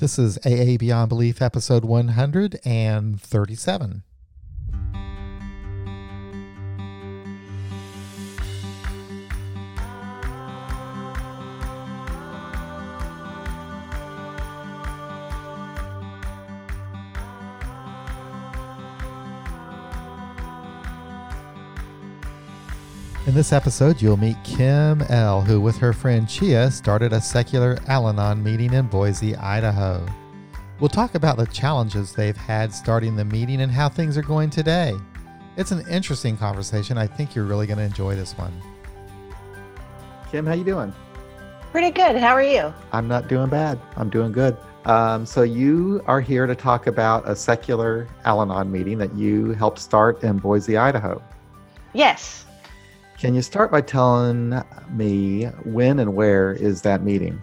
This is AA Beyond Belief, episode 137. In this episode, you'll meet Kim L, who with her friend Chia started a secular Al-Anon meeting in Boise, Idaho. We'll talk about the challenges they've had starting the meeting and how things are going today. It's an interesting conversation. I think you're really going to enjoy this one. Kim, how you doing? Pretty good. How are you? I'm not doing bad. I'm doing good. So you are here to talk about a secular Al-Anon meeting that you helped start in Boise, Idaho. Yes. Can you start by telling me when and where is that meeting?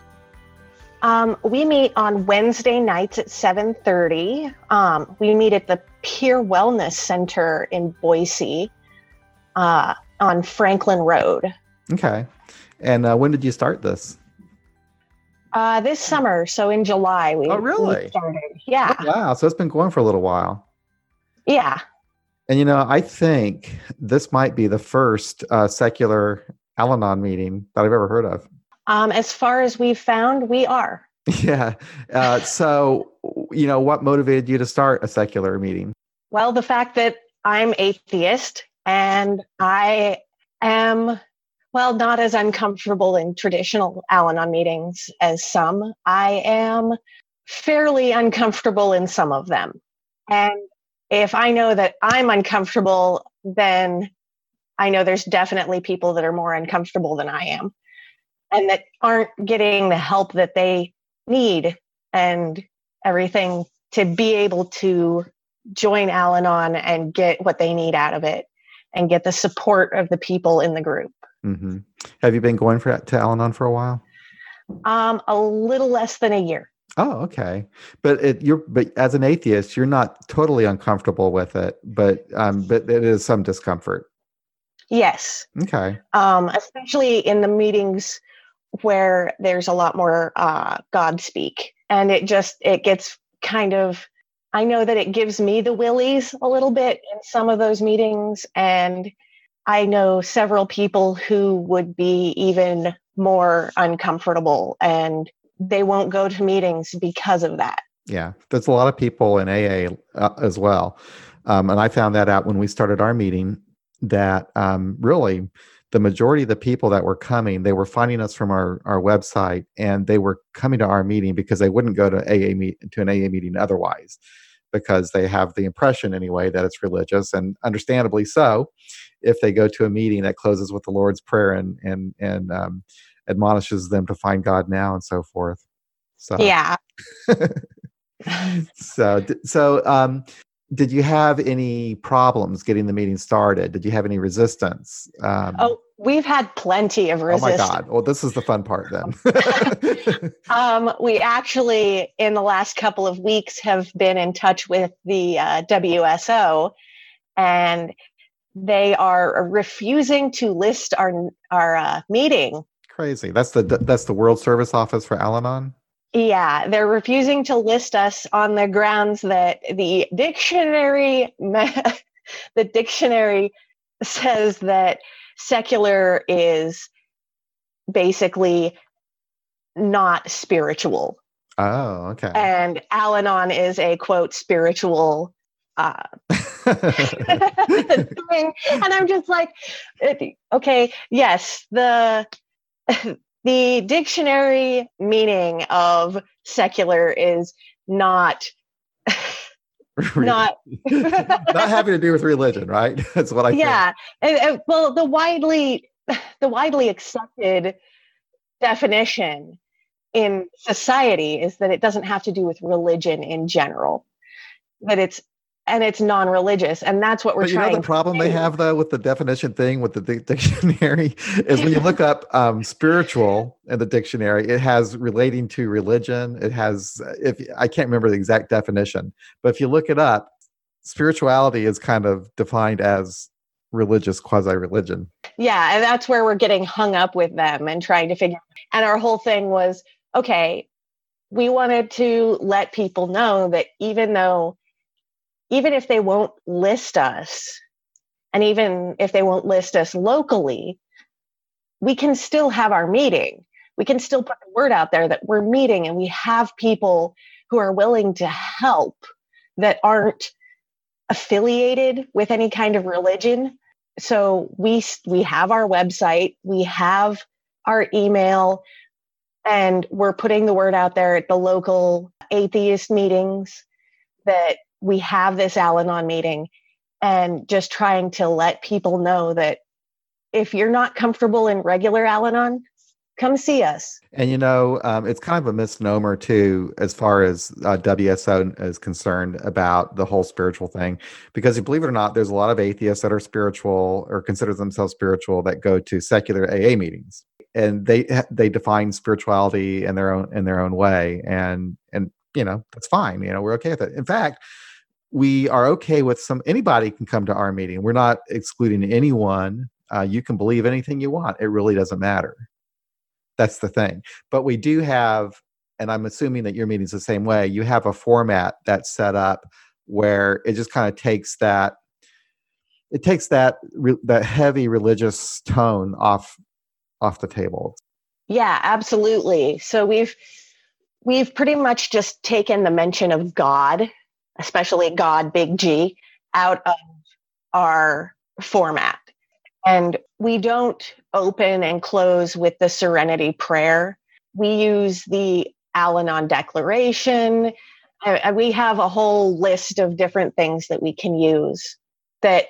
We meet on Wednesday nights at 7:30. We meet at the Peer Wellness Center in Boise on Franklin Road. Okay. And when did you start this? This summer. So in July we started. Yeah. Oh, wow. So it's been going for a little while. Yeah. And, you know, I think this might be the first secular Al-Anon meeting that I've ever heard of. As far as we've found, we are. Yeah. So, you know, what motivated you to start a secular meeting? Well, the fact that I'm atheist and I am, well, not as uncomfortable in traditional Al-Anon meetings as some. I am fairly uncomfortable in some of them. And if I know that I'm uncomfortable, then I know there's definitely people that are more uncomfortable than I am and that aren't getting the help that they need and everything to be able to join Al-Anon and get what they need out of it and get the support of the people in the group. Mm-hmm. Have you been going to Al-Anon for a while? A little less than a year. Oh, okay. But as an atheist, you're not totally uncomfortable with it, but it is some discomfort. Yes. Okay. Especially in the meetings where there's a lot more God speak, and it gets kind of. I know that it gives me the willies a little bit in some of those meetings, and I know several people who would be even more uncomfortable and. They won't go to meetings because of that. Yeah. There's a lot of people in AA as well. And I found that out when we started our meeting that really the majority of the people that were coming, they were finding us from our website and they were coming to our meeting because they wouldn't go to an AA meeting otherwise because they have the impression anyway that it's religious and understandably so if they go to a meeting that closes with the Lord's Prayer and admonishes them to find God now and so forth. So, yeah. Did you have any problems getting the meeting started? Did you have any resistance? We've had plenty of resistance. Oh my God. Well, this is the fun part then. We actually, in the last couple of weeks, have been in touch with the WSO and they are refusing to list our meeting. Crazy. That's the World Service Office for Al-Anon? Yeah, they're refusing to list us on the grounds that the dictionary says that secular is basically not spiritual. Oh, okay. And Al-Anon is a quote spiritual thing. And I'm just like, okay, yes, the dictionary meaning of secular is not having to do with religion, right? That's what I think. Yeah. Well, the widely accepted definition in society is that it doesn't have to do with religion in general. That it's non-religious, and that's what we're trying to do. You know the problem they have, though, with the definition thing, with the dictionary, is when you look up spiritual in the dictionary, it has relating to religion. It has, I can't remember the exact definition, but if you look it up, spirituality is kind of defined as religious, quasi-religion. Yeah, and that's where we're getting hung up with them and trying to figure out. And our whole thing was, okay, we wanted to let people know that even if they won't list us, and even if they won't list us locally, we can still have our meeting. We can still put the word out there that we're meeting and we have people who are willing to help that aren't affiliated with any kind of religion. So we have our website, we have our email, and we're putting the word out there at the local atheist meetings that we have this Al-Anon meeting, and just trying to let people know that if you're not comfortable in regular Al-Anon, come see us. And, it's kind of a misnomer, too, as far as WSO is concerned about the whole spiritual thing, because believe it or not, there's a lot of atheists that are spiritual or consider themselves spiritual that go to secular AA meetings. And they define spirituality in their own way. And that's fine. We're okay with it. In fact, we are okay with anybody can come to our meeting. We're not excluding anyone. You can believe anything you want. It really doesn't matter. That's the thing. But we do have, and I'm assuming that your meeting's the same way, you have a format that's set up where it just kind of takes that heavy religious tone off the table. Yeah, absolutely. So we've pretty much just taken the mention of God, especially God, big G, out of our format. And we don't open and close with the Serenity Prayer. We use the Al-Anon Declaration. We have a whole list of different things that we can use that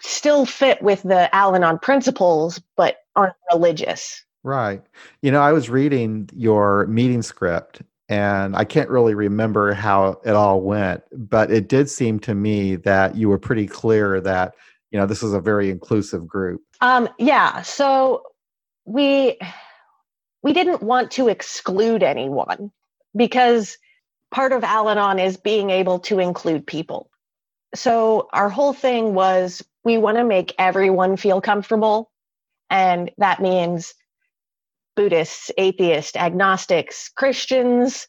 still fit with the Al-Anon principles, but aren't religious. Right. I was reading your meeting script, and I can't really remember how it all went, but it did seem to me that you were pretty clear that this is a very inclusive group. Yeah. So we didn't want to exclude anyone, because part of Al-Anon is being able to include people. So our whole thing was we want to make everyone feel comfortable. And that means Buddhists, atheists, agnostics, Christians,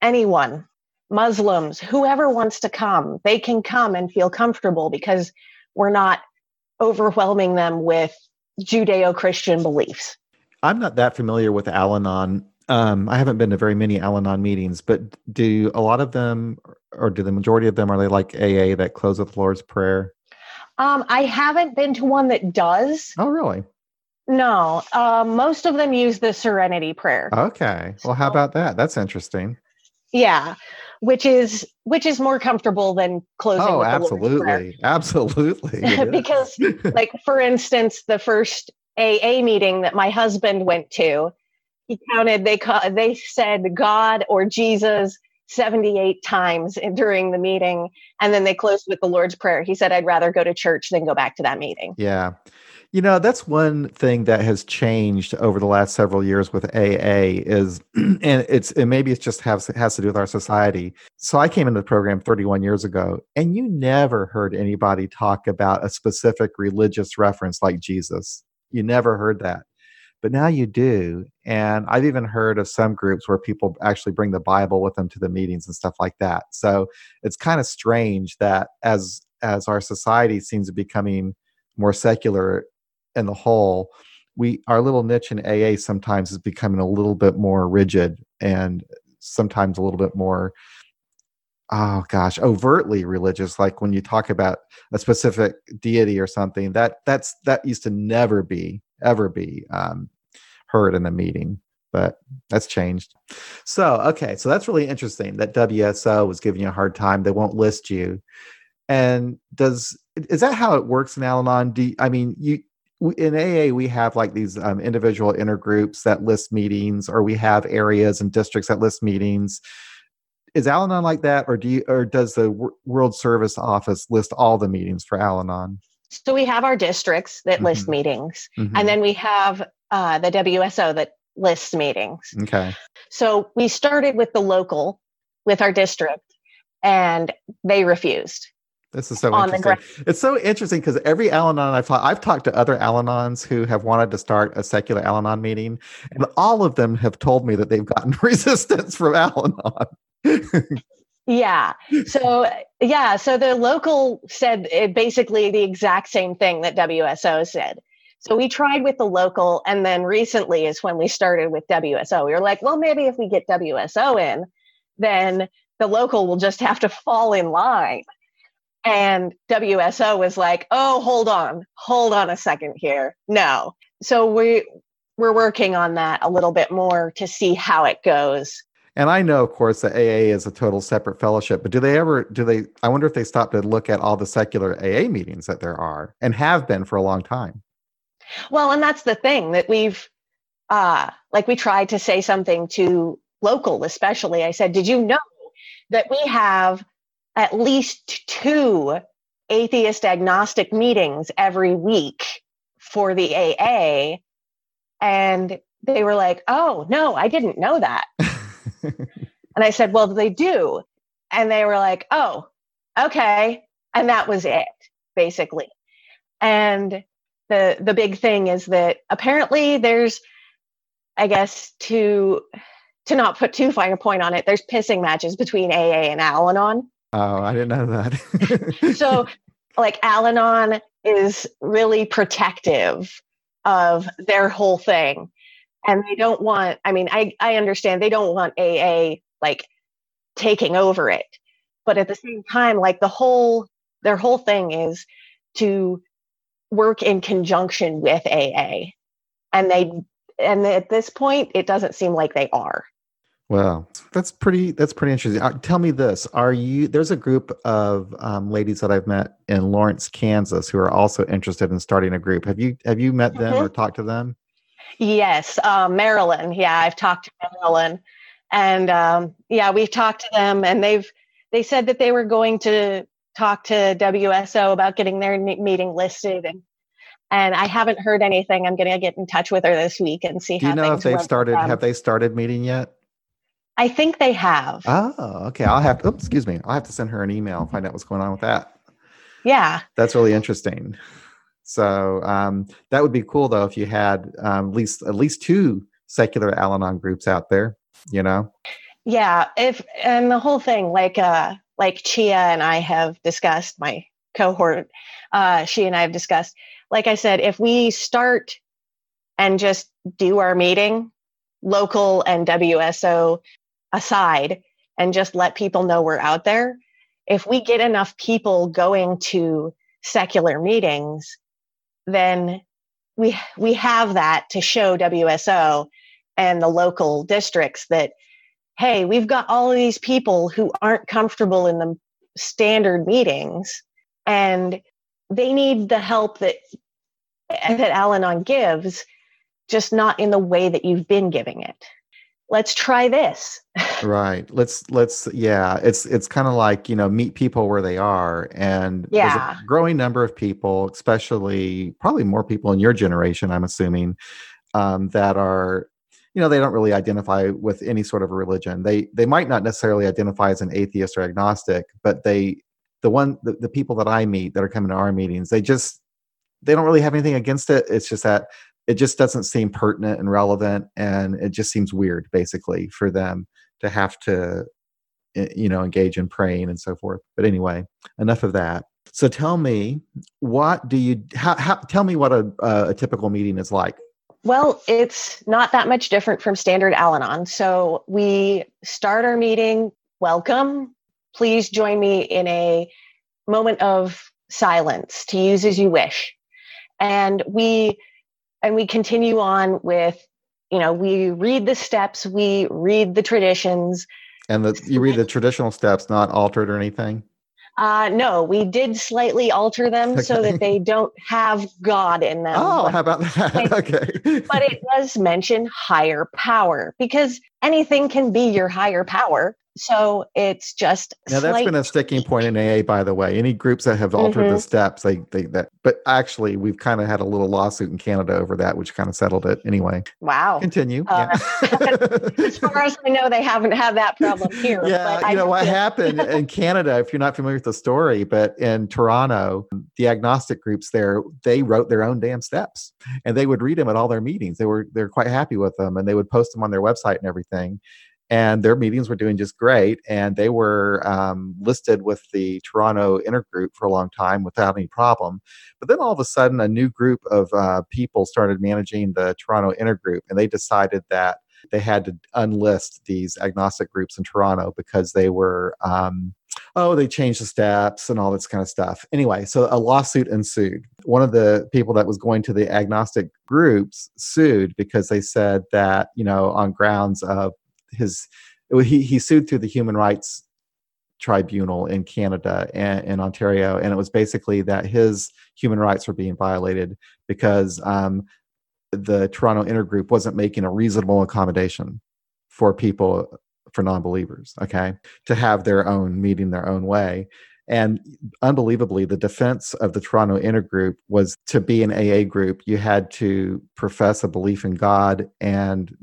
anyone, Muslims, whoever wants to come, they can come and feel comfortable, because we're not overwhelming them with Judeo-Christian beliefs. I'm not that familiar with Al-Anon. I haven't been to very many Al-Anon meetings, but do a lot of them, or do the majority of them, are they like AA that close with Lord's Prayer? I haven't been to one that does. Oh, really? No. Most of them use the Serenity Prayer. Okay. Well, how about that? That's interesting. Yeah. Which is more comfortable than closing with the Lord's Prayer. Absolutely. Because for instance, the first AA meeting that my husband went to, they said God or Jesus 78 times during the meeting, and then they closed with the Lord's Prayer. He said, I'd rather go to church than go back to that meeting. Yeah. That's one thing that has changed over the last several years with AA is, and it has to do with our society. So I came into the program 31 years ago, and you never heard anybody talk about a specific religious reference like Jesus. You never heard that. But now you do. And I've even heard of some groups where people actually bring the Bible with them to the meetings and stuff like that. So it's kind of strange that as our society seems to be becoming more secular in the whole, our little niche in AA sometimes is becoming a little bit more rigid, and sometimes a little bit more, overtly religious. Like when you talk about a specific deity or something, that used to never be heard in the meeting, but that's changed. So, okay. So that's really interesting that WSO was giving you a hard time. They won't list you. And is that how it works in Al-Anon? In AA, we have like these individual intergroups that list meetings, or we have areas and districts that list meetings. Is Al-Anon like that, or does the World Service Office list all the meetings for Al-Anon? So we have our districts that mm-hmm. list meetings, mm-hmm. and then we have the WSO that lists meetings. Okay. So we started with the local, with our district, and they refused. This is so interesting. It's so interesting because every Al-Anon I've talked to other Al-Anons who have wanted to start a secular Al-Anon meeting, and all of them have told me that they've gotten resistance from Al-Anon. So the local said basically the exact same thing that WSO said. So we tried with the local, and then recently is when we started with WSO. We were like, well, maybe if we get WSO in, then the local will just have to fall in line. And WSO was like, oh, hold on a second here. No. So we're working on that a little bit more to see how it goes. And I know, of course, that AA is a total separate fellowship, but I wonder if they stop to look at all the secular AA meetings that there are and have been for a long time. Well, and that's the thing that we've, we tried to say something to local, especially. I said, did you know that we have at least 2 atheist agnostic meetings every week for the AA? And they were like, oh, no, I didn't know that. And I said, well, they do. And they were like, oh, okay. And that was it, basically. And the big thing is that apparently there's, I guess, to not put too fine a point on it, there's pissing matches between AA and Al-Anon. Oh, I didn't know that. So, Al-Anon is really protective of their whole thing. And they don't want, I understand they don't want AA, taking over it. But at the same time, their whole thing is to work in conjunction with AA. And at this point, it doesn't seem like they are. Wow. That's pretty interesting. Tell me this. There's a group of ladies that I've met in Lawrence, Kansas, who are also interested in starting a group. Have you met them or talked to them? Yes. Marilyn. Yeah. I've talked to Marilyn, and we've talked to them, and they said that they were going to talk to WSO about getting their meeting listed, and I haven't heard anything. I'm going to get in touch with her this week and see how things Do you know if they've started, have they started meeting yet? I think they have. Oh, okay. I'll have to send her an email and find out what's going on with that. Yeah. That's really interesting. So that would be cool, though, if you had at least 2 secular Al-Anon groups out there, you know? Yeah. And the whole thing, Chia and I have discussed, my cohort, she and I have discussed, like I said, if we start and just do our meeting, local and WSO aside, and just let people know we're out there. If we get enough people going to secular meetings, then we have that to show WSO and the local districts that, hey, we've got all of these people who aren't comfortable in the standard meetings, and they need the help that Al-Anon gives, just not in the way that you've been giving it. Let's try this. Right. It's kind of meet people where they are. And there's a growing number of people, especially probably more people in your generation, I'm assuming, that are, they don't really identify with any sort of a religion. They might not necessarily identify as an atheist or agnostic, but the people that I meet that are coming to our meetings, they don't really have anything against it. It's just that it just doesn't seem pertinent and relevant, and it just seems weird, basically, for them to have to, engage in praying and so forth. But anyway, enough of that. So tell me, tell me what a typical meeting is like. Well, it's not that much different from standard Al-Anon. So we start our meeting, welcome. Please join me in a moment of silence to use as you wish. And we continue on with, we read the steps, we read the traditions. And you read the traditional steps, not altered or anything? No, we did slightly alter them so that they don't have God in them. Oh, how about that? Okay. But it does mention higher power, because anything can be your higher power. So it's just now that's been a sticking point in AA, by the way. Any groups that have altered the steps, but actually we've kind of had a little lawsuit in Canada over that, which kind of settled it anyway. Wow. Continue. As far as I know, they haven't had that problem here. Yeah, but what happened in Canada, if you're not familiar with the story, but in Toronto, the agnostic groups there, they wrote their own damn steps and they would read them at all their meetings. They're quite happy with them and they would post them on their website and everything. And their meetings were doing just great. And they were listed with the Toronto Intergroup for a long time without any problem. But then all of a sudden, a new group of people started managing the Toronto Intergroup. And they decided that they had to unlist these agnostic groups in Toronto because they were, they changed the steps and all this kind of stuff. Anyway, so a lawsuit ensued. One of the people that was going to the agnostic groups sued because they said that, on grounds of he sued through the Human Rights Tribunal in Canada and in Ontario, and it was basically that his human rights were being violated because the Toronto Intergroup wasn't making a reasonable accommodation for people, for non-believers, to have their own meeting their own way. And unbelievably, the defense of the Toronto Intergroup was, to be an AA group, you had to profess a belief in God and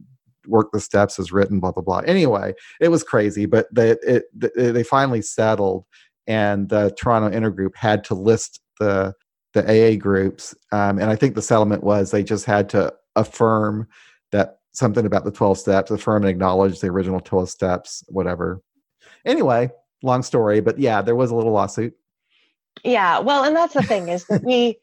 work the steps as written, blah, blah, blah. Anyway, it was crazy, but they finally settled, and the Toronto Intergroup had to list the AA groups. And I think the settlement was they just had to affirm that something about the 12 steps, affirm and acknowledge the original 12 steps, whatever. Anyway, long story, but yeah, there was a little lawsuit. Yeah. Well, and that's the thing is that we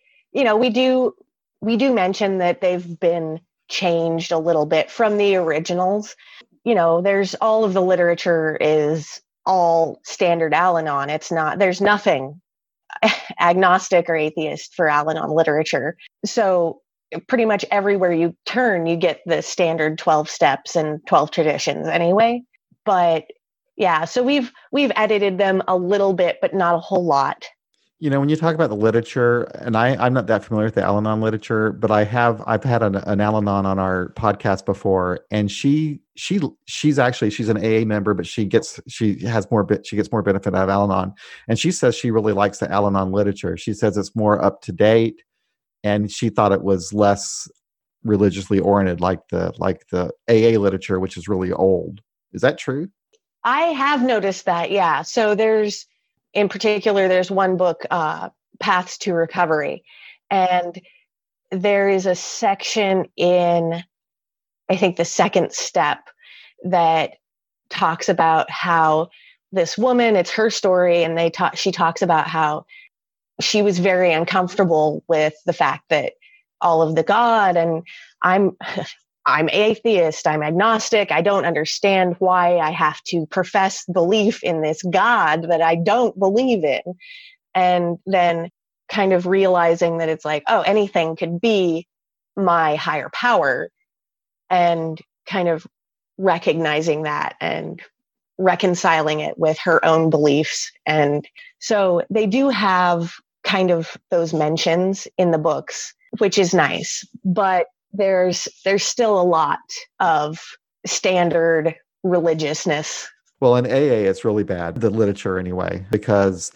do mention that they've been changed a little bit from the originals. There's all of the literature is all standard Al-Anon. There's nothing agnostic or atheist for Al-Anon literature. So pretty much everywhere you turn, you get the standard 12 steps and 12 traditions anyway. But yeah, so we've edited them a little bit, but not a whole lot. When you talk about the literature, and I'm not that familiar with the Al-Anon literature, but I've had an Al-Anon on our podcast before, and she's an AA member, but she gets more benefit out of Al-Anon, and she says she really likes the Al-Anon literature. She says it's more up to date, and she thought it was less religiously oriented, like the AA literature, which is really old. Is that true? I have noticed that. Yeah. So in particular, there's one book, Paths to Recovery, and there is a section in, I think, the second step that talks about how this woman, it's her story, and she talks about how she was very uncomfortable with the fact that all of the God and I'm atheist, I'm agnostic, I don't understand why I have to profess belief in this God that I don't believe in. And then kind of realizing that it's like, oh, anything could be my higher power, and kind of recognizing that and reconciling it with her own beliefs. And so they do have kind of those mentions in the books, which is nice. But there's still a lot of standard religiousness. Well, in AA, it's really bad, the literature anyway, because,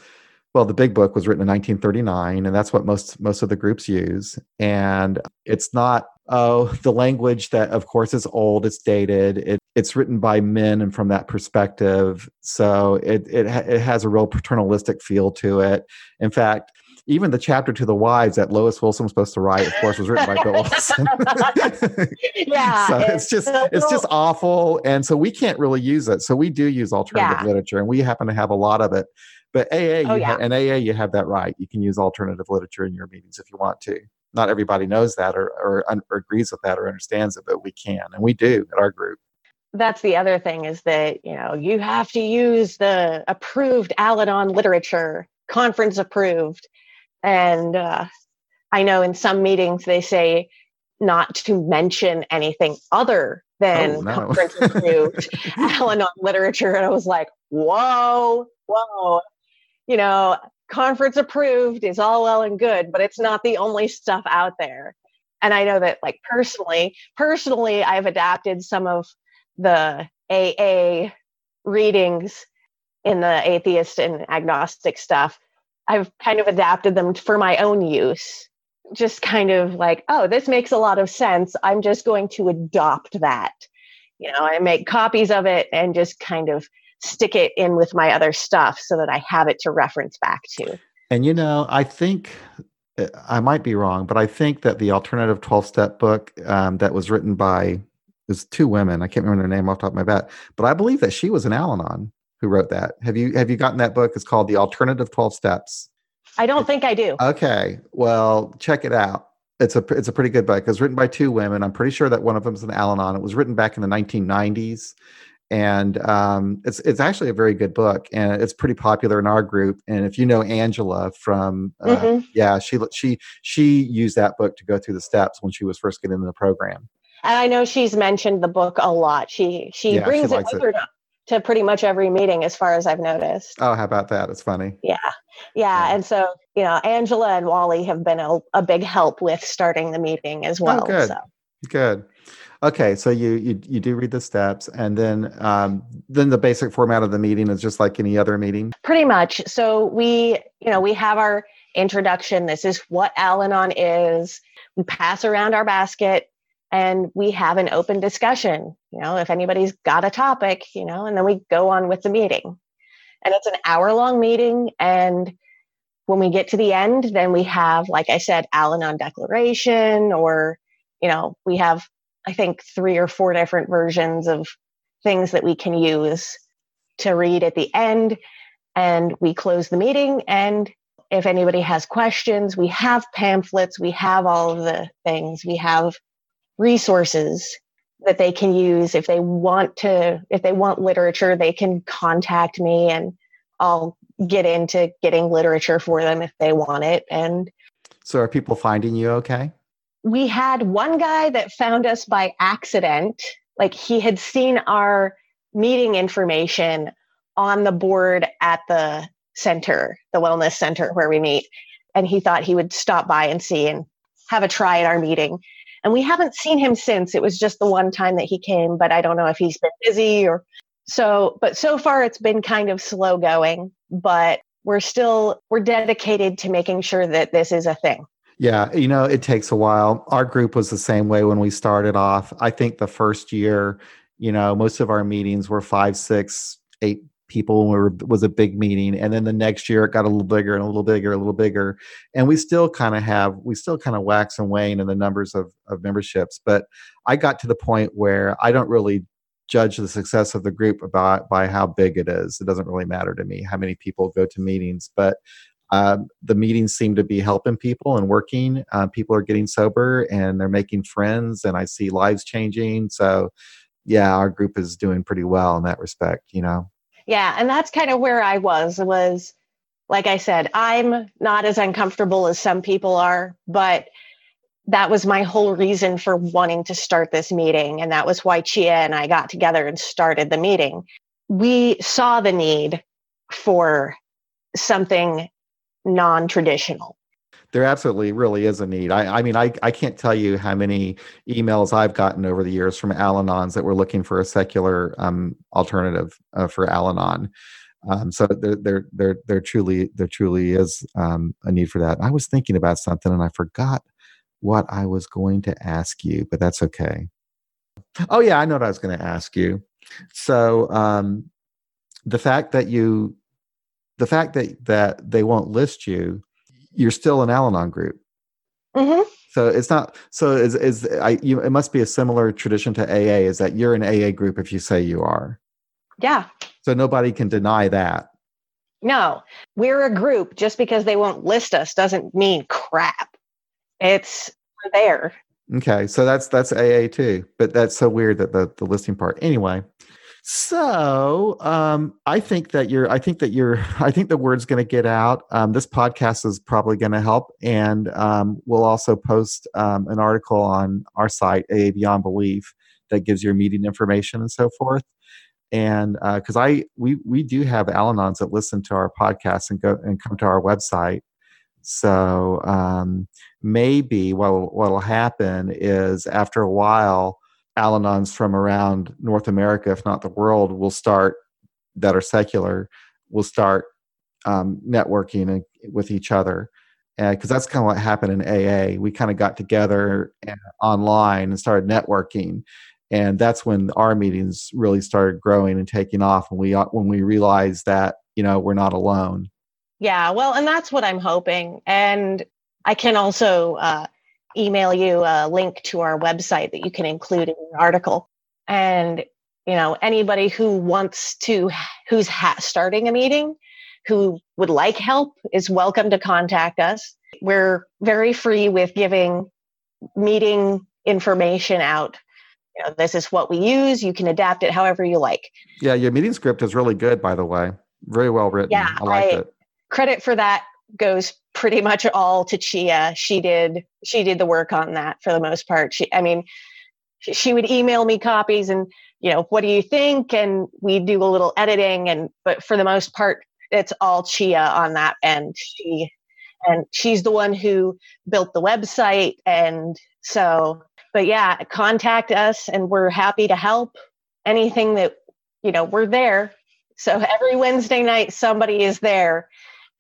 well, the big book was written in 1939, and that's what most of the groups use. And it's not, the language that, of course, is old, it's dated, it's written by men and from that perspective. So it has a real paternalistic feel to it. In fact, even the chapter to the wives that Lois Wilson was supposed to write, of course, was written by Bill Wilson. Yeah. So it's just awful. And so we can't really use it. So we do use alternative literature, and we happen to have a lot of it. But AA, you have that right. You can use alternative literature in your meetings if you want to. Not everybody knows that or agrees with that or understands it, but we can. And we do at our group. That's the other thing is that, you have to use the approved Al-Anon literature, conference approved. And I know in some meetings they say not to mention anything other than conference approved Al-Anon literature. And I was like, whoa, conference approved is all well and good, but it's not the only stuff out there. And I know that, like, personally, I've adapted some of the AA readings in the atheist and agnostic stuff, I've kind of adapted them for my own use. Just kind of like, oh, this makes a lot of sense. I'm just going to adopt that. You know, I make copies of it and just kind of stick it in with my other stuff so that I have it to reference back to. And, you know, I think, I might be wrong, but I think that the Alternative 12-Step book that was written by, there's two women, I can't remember their name off the top of my head, but I believe that she was an Al-Anon who wrote that. Have you gotten that book? It's called The Alternative 12 Steps. I don't think I do. Okay. Well, check it out. It's a pretty good book. It was written by two women. I'm pretty sure that one of them is an Al-Anon. It was written back in the 1990s. And it's actually a very good book, and it's pretty popular in our group. And if you know Angela from, she used that book to go through the steps when she was first getting into the program. And I know she's mentioned the book a lot. She brings it with her to pretty much every meeting, as far as I've noticed. Oh, how about that? It's funny. Yeah. And so, you know, Angela and Wally have been a big help with starting the meeting as well. Oh, good. So. Good. Okay, so you do read the steps, and then the basic format of the meeting is just like any other meeting? Pretty much. So we have our introduction. This is what Al-Anon is. We pass around our basket, and we have an open discussion, you know, if anybody's got a topic, you know, and then we go on with the meeting. And it's an hour-long meeting, and when we get to the end, then we have, like I said, Al-Anon declaration, or, you know, we have, I think, 3 or 4 different versions of things that we can use to read at the end. And we close the meeting. And if anybody has questions, we have pamphlets, we have all of the things, we have resources that they can use. If they want to, if they want literature, they can contact me and I'll get into getting literature for them if they want it. And so are people finding you okay? We had one guy that found us by accident. Like, he had seen our meeting information on the board at the center, the wellness center where we meet. And he thought he would stop by and see and have a try at our meeting. And we haven't seen him since. It was just the one time that he came, but I don't know if he's been busy or so, but so far it's been kind of slow going, but we're dedicated to making sure that this is a thing. Yeah, you know, it takes a while. Our group was the same way when we started off. I think the first year, you know, most of our meetings were 5, 6, 8 people. Was a big meeting. And then the next year it got a little bigger and a little bigger, a little bigger. And we still kind of wax and wane in the numbers of memberships. But I got to the point where I don't really judge the success of the group by how big it is. It doesn't really matter to me how many people go to meetings. But the meetings seem to be helping people and working. People are getting sober and they're making friends, and I see lives changing. So yeah, our group is doing pretty well in that respect, you know? Yeah. And that's kind of where I was like I said, I'm not as uncomfortable as some people are, but that was my whole reason for wanting to start this meeting. And that was why Chia and I got together and started the meeting. We saw the need for something non-traditional. There absolutely really is a need. I mean, I can't tell you how many emails I've gotten over the years from Al-Anons that were looking for a secular alternative for Al-Anon. So there truly is a need for that. I was thinking about something and I forgot what I was going to ask you, but that's okay. Oh yeah, I know what I was going to ask you. So the fact that they won't list you, you're still an Al-Anon group. Mm-hmm. So it's not. So it must be a similar tradition to AA. Is that you're an AA group if you say you are? Yeah. So nobody can deny that. No, we're a group. Just because they won't list us doesn't mean crap. It's there. Okay, so that's AA too. But that's so weird that the listing part. Anyway. So I think the word's going to get out. This podcast is probably going to help. And we'll also post an article on our site, AA Beyond Belief, that gives your meeting information and so forth. And because we do have Al-Anons that listen to our podcast and go and come to our website. So maybe what'll happen is after a while, Al-Anons from around North America, if not the world, will start, that are secular, will start networking with each other. Because that's kind of what happened in AA. We kind of got together online and started networking. And that's when our meetings really started growing and taking off, and when we realized that, you know, we're not alone. Yeah, well, and that's what I'm hoping. And I can also email you a link to our website that you can include in your article. And, you know, anybody who wants to, who's starting a meeting, who would like help, is welcome to contact us. We're very free with giving meeting information out. You know, this is what we use. You can adapt it however you like. Yeah, your meeting script is really good, by the way. Very well written. Yeah, I like it. Credit for that goes pretty much all to Chia. She did the work on that for the most part. She would email me copies and, you know, what do you think? And we do a little editing, but for the most part, it's all Chia on that end. She's the one who built the website, and so. But yeah, contact us, and we're happy to help. Anything that, you know, we're there. So every Wednesday night, somebody is there.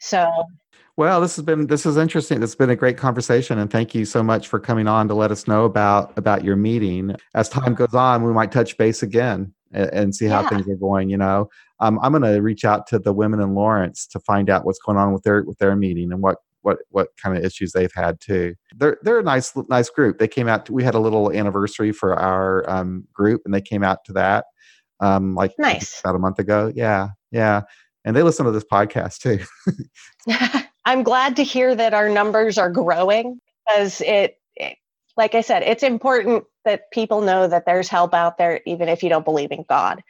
So. Well, this is interesting. It's been a great conversation, and thank you so much for coming on to let us know about your meeting. As time goes on, we might touch base again and see how things are going. You know, I'm going to reach out to the women in Lawrence to find out what's going on with their meeting and what kind of issues they've had too. They're a nice group. They came out. We had a little anniversary for our group, and they came out to that about a month ago. Yeah, and they listen to this podcast too. I'm glad to hear that our numbers are growing, because it, like I said, it's important that people know that there's help out there, even if you don't believe in God.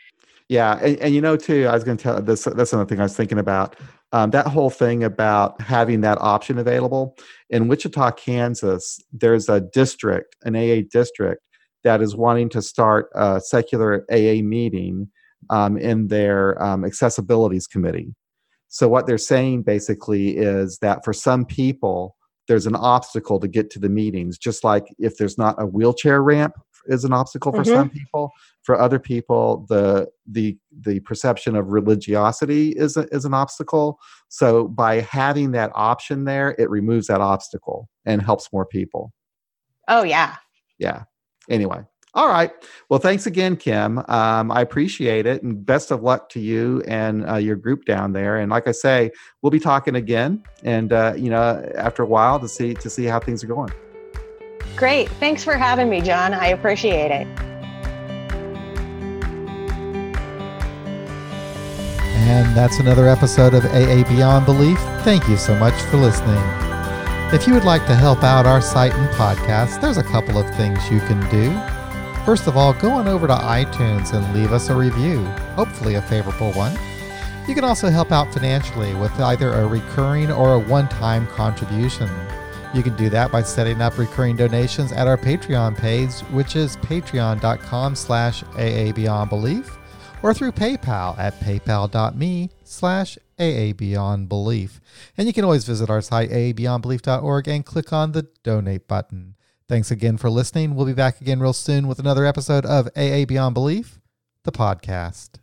Yeah. And you know, too, I was going to tell this, that's another thing I was thinking about, that whole thing about having that option available. In Wichita, Kansas, there's a district, an AA district, that is wanting to start a secular AA meeting in their accessibilities committee. So what they're saying basically is that for some people, there's an obstacle to get to the meetings, just like if there's not a wheelchair ramp is an obstacle for some people. For other people, the perception of religiosity is an obstacle. So by having that option there, it removes that obstacle and helps more people. Oh, yeah. Yeah. Anyway. All right. Well, thanks again, Kim. I appreciate it, and best of luck to you and your group down there. And like I say, we'll be talking again, and you know, after a while to see how things are going. Great. Thanks for having me, John. I appreciate it. And that's another episode of AA Beyond Belief. Thank you so much for listening. If you would like to help out our site and podcast, there's a couple of things you can do. First of all, go on over to iTunes and leave us a review, hopefully a favorable one. You can also help out financially with either a recurring or a one-time contribution. You can do that by setting up recurring donations at our Patreon page, which is patreon.com/AABeyondBelief, or through PayPal at paypal.me/AABeyondBelief. And you can always visit our site, AABeyondBelief.org, and click on the donate button. Thanks again for listening. We'll be back again real soon with another episode of AA Beyond Belief, the podcast.